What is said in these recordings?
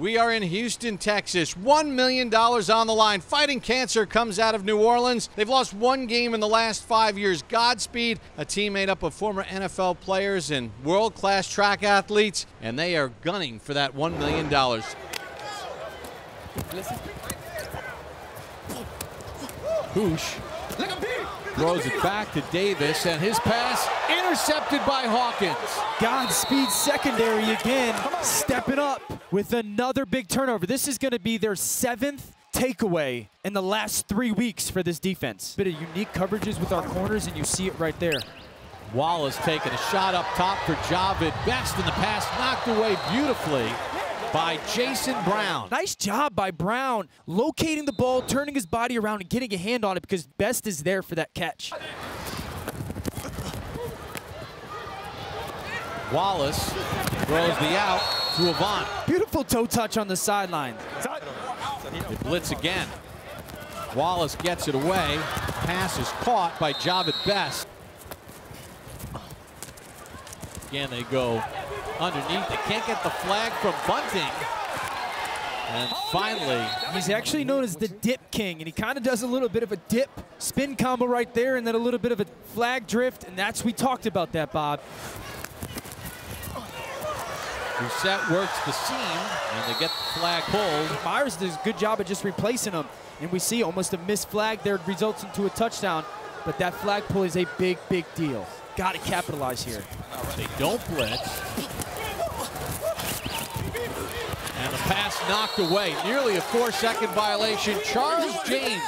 We are in Houston, Texas. $1 million on the line. Fighting Cancer comes out of New Orleans. They've lost one game in the last 5 years. Godspeed, a team made up of former NFL players and world-class track athletes, and they are gunning for that $1 million. Listen. Hoosh throws it back to Davis, and his pass intercepted by Hawkins. Godspeed secondary again, stepping up with another big turnover. This is going to be their 7th takeaway in the last 3 weeks for this defense. Bit of unique coverages with our corners, and you see it right there. Wallace taking a shot up top for Jahvid Best, and the pass knocked away beautifully by Jason Brown. Nice job by Brown, locating the ball, turning his body around, and getting a hand on it because Best is there for that catch. Wallace throws the out to Avant. Beautiful toe touch on the sideline. They blitz again. Wallace gets it away. Pass is caught by Jahvid Best. Again, they go underneath. They can't get the flag from Bunting. And finally, he's actually known as the dip king, and he kind of does a little bit of a dip spin combo right there, and then a little bit of a flag drift, and we talked about that, Bob. Broussette works the seam, and they get the flag pulled. Myers does a good job of just replacing him, and we see almost a missed flag there results into a touchdown, but that flag pull is a big, big deal. Got to capitalize here. They don't blitz. And the pass knocked away. Nearly a 4-second violation. Charles James.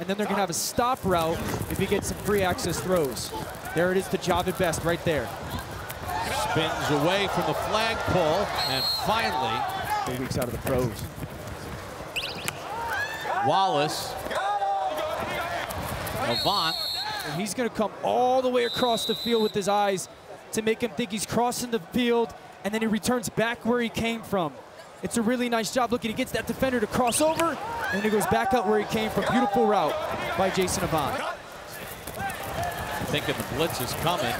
And then they're going to have a stop route if he gets some free access throws. There it is to Jahvid Best right there. Spins away from the flag pull. And finally, 3 weeks out of the pros. Wallace. Avant. And he's going to come all the way across the field with his eyes to make him think he's crossing the field, and then he returns back where he came from. It's a really nice job. Look, he gets that defender to cross over, and he goes back out where he came from. Beautiful route by Jason Avant. Thinking the blitz is coming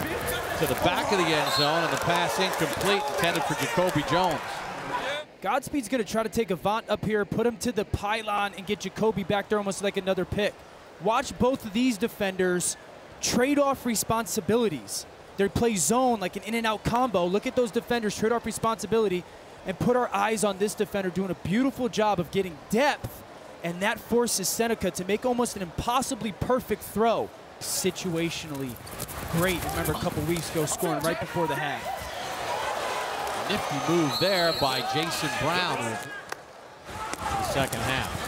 to the back of the end zone, and the pass incomplete, intended for Jacoby Jones. Godspeed's going to try to take Avant up here, put him to the pylon, and get Jacoby back there almost like another pick. Watch both of these defenders trade off responsibilities. They play zone like an in-and-out combo. Look at those defenders trade off responsibility and put our eyes on this defender doing a beautiful job of getting depth, and that forces Seneca to make almost an impossibly perfect throw. Situationally great. Remember a couple weeks ago scoring right before the half. Nifty move there by Jason Brown in the second half.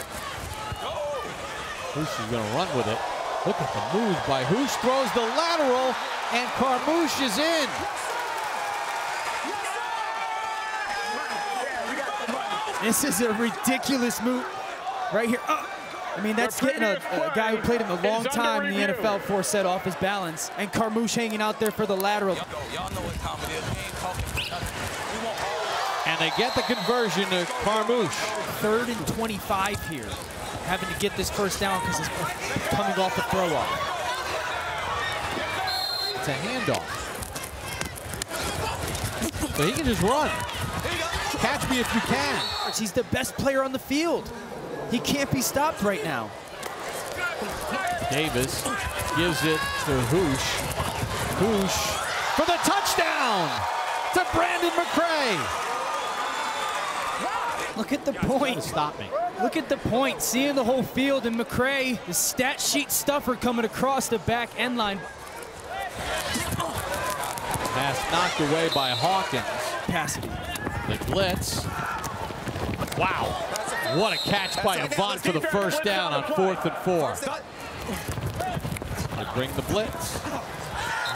Hoosh is going to run with it. Look at the move by Hoosh. Throws the lateral, and Carmouche is in. This is a ridiculous move right here. Oh. I mean, that's getting a guy who played him a long time in the NFL for set off his balance, and Carmouche hanging out there for the lateral. Y'all know what time it is. We ain't talking for nothing. We want all. And they get the conversion to Carmouche. 3rd and 25 here. Having to get this first down because it's coming off the throw-off. It's a handoff. So he can just run. Catch me if you can. He's the best player on the field. He can't be stopped right now. Davis gives it to Hoosh. Hoosh for the touchdown to Brandon McCray. Look at the point. Stop me. Look at the point, seeing the whole field, and McCray, the stat sheet stuffer, coming across the back end line. Pass knocked away by Hawkins. Cassidy. They blitz. Wow, what a catch by Avant for the first down on 4th and 4. They bring the blitz.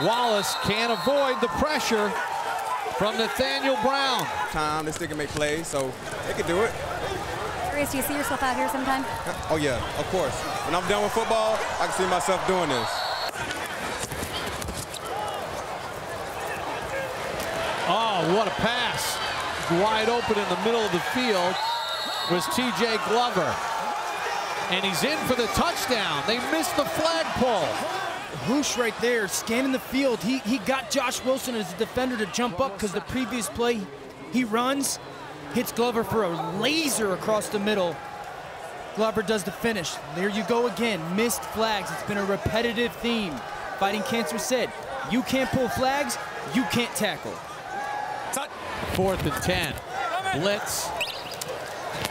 Wallace can't avoid the pressure from Nathaniel Brown. Time, this thing can make plays, so they can do it. Do you see yourself out here sometime? Oh yeah, of course. When I'm done with football, I can see myself doing this. Oh, what a pass. Wide open in the middle of the field was TJ Glover. And he's in for the touchdown. They missed the flag pull. Hoosh right there, scanning the field. He got Josh Wilson as a defender to jump up because the previous play, he runs. hits Glover for a laser across the middle. Glover does the finish. There you go again, missed flags. It's been a repetitive theme. Fighting Cancer said, you can't pull flags, you can't tackle. Fourth and 10, blitz.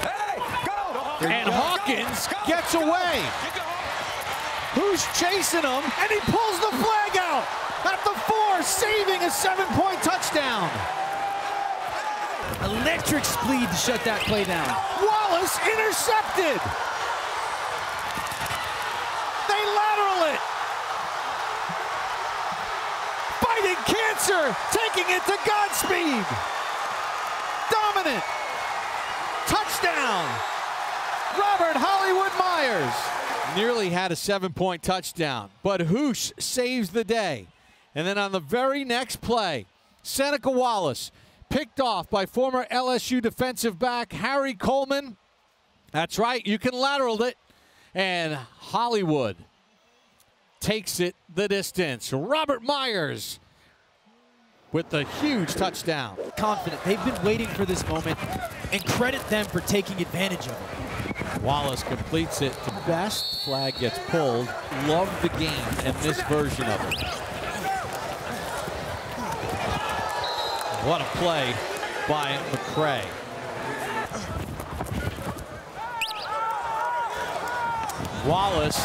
Hey, go. And Hawkins gets away. Who's chasing him, and he pulls the flag out at the 4, saving a 7-point touchdown. Electric speed to shut that play down. Wallace intercepted. They lateral it. Fighting Cancer, taking it to Godspeed. Dominant. Touchdown. Robert Hollywood Myers. Nearly had a 7-point touchdown, but Hoosh saves the day. And then on the very next play, Seneca Wallace picked off by former LSU defensive back Harry Coleman. That's right, you can lateral it. And Hollywood takes it the distance. Robert Myers with the huge touchdown. Confident, they've been waiting for this moment, and credit them for taking advantage of it. Wallace completes it to Best, flag gets pulled. Love the game and this version of it. What a play by McCray. Wallace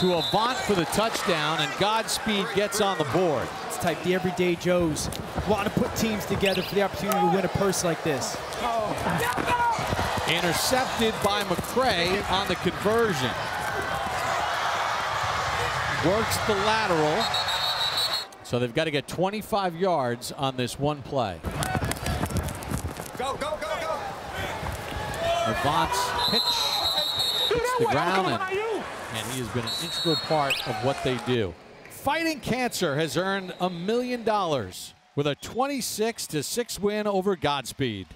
to Avant for the touchdown, and Godspeed gets on the board. It's type the everyday Joes. Want to put teams together for the opportunity to win a purse like this. Intercepted by McCray on the conversion. Works the lateral. So they've got to get 25 yards on this one play. Go, go, go, go. Arvance pitch hits the ground, and he has been an integral part of what they do. Fighting Cancer has earned $1 million with a 26-6 win over Godspeed.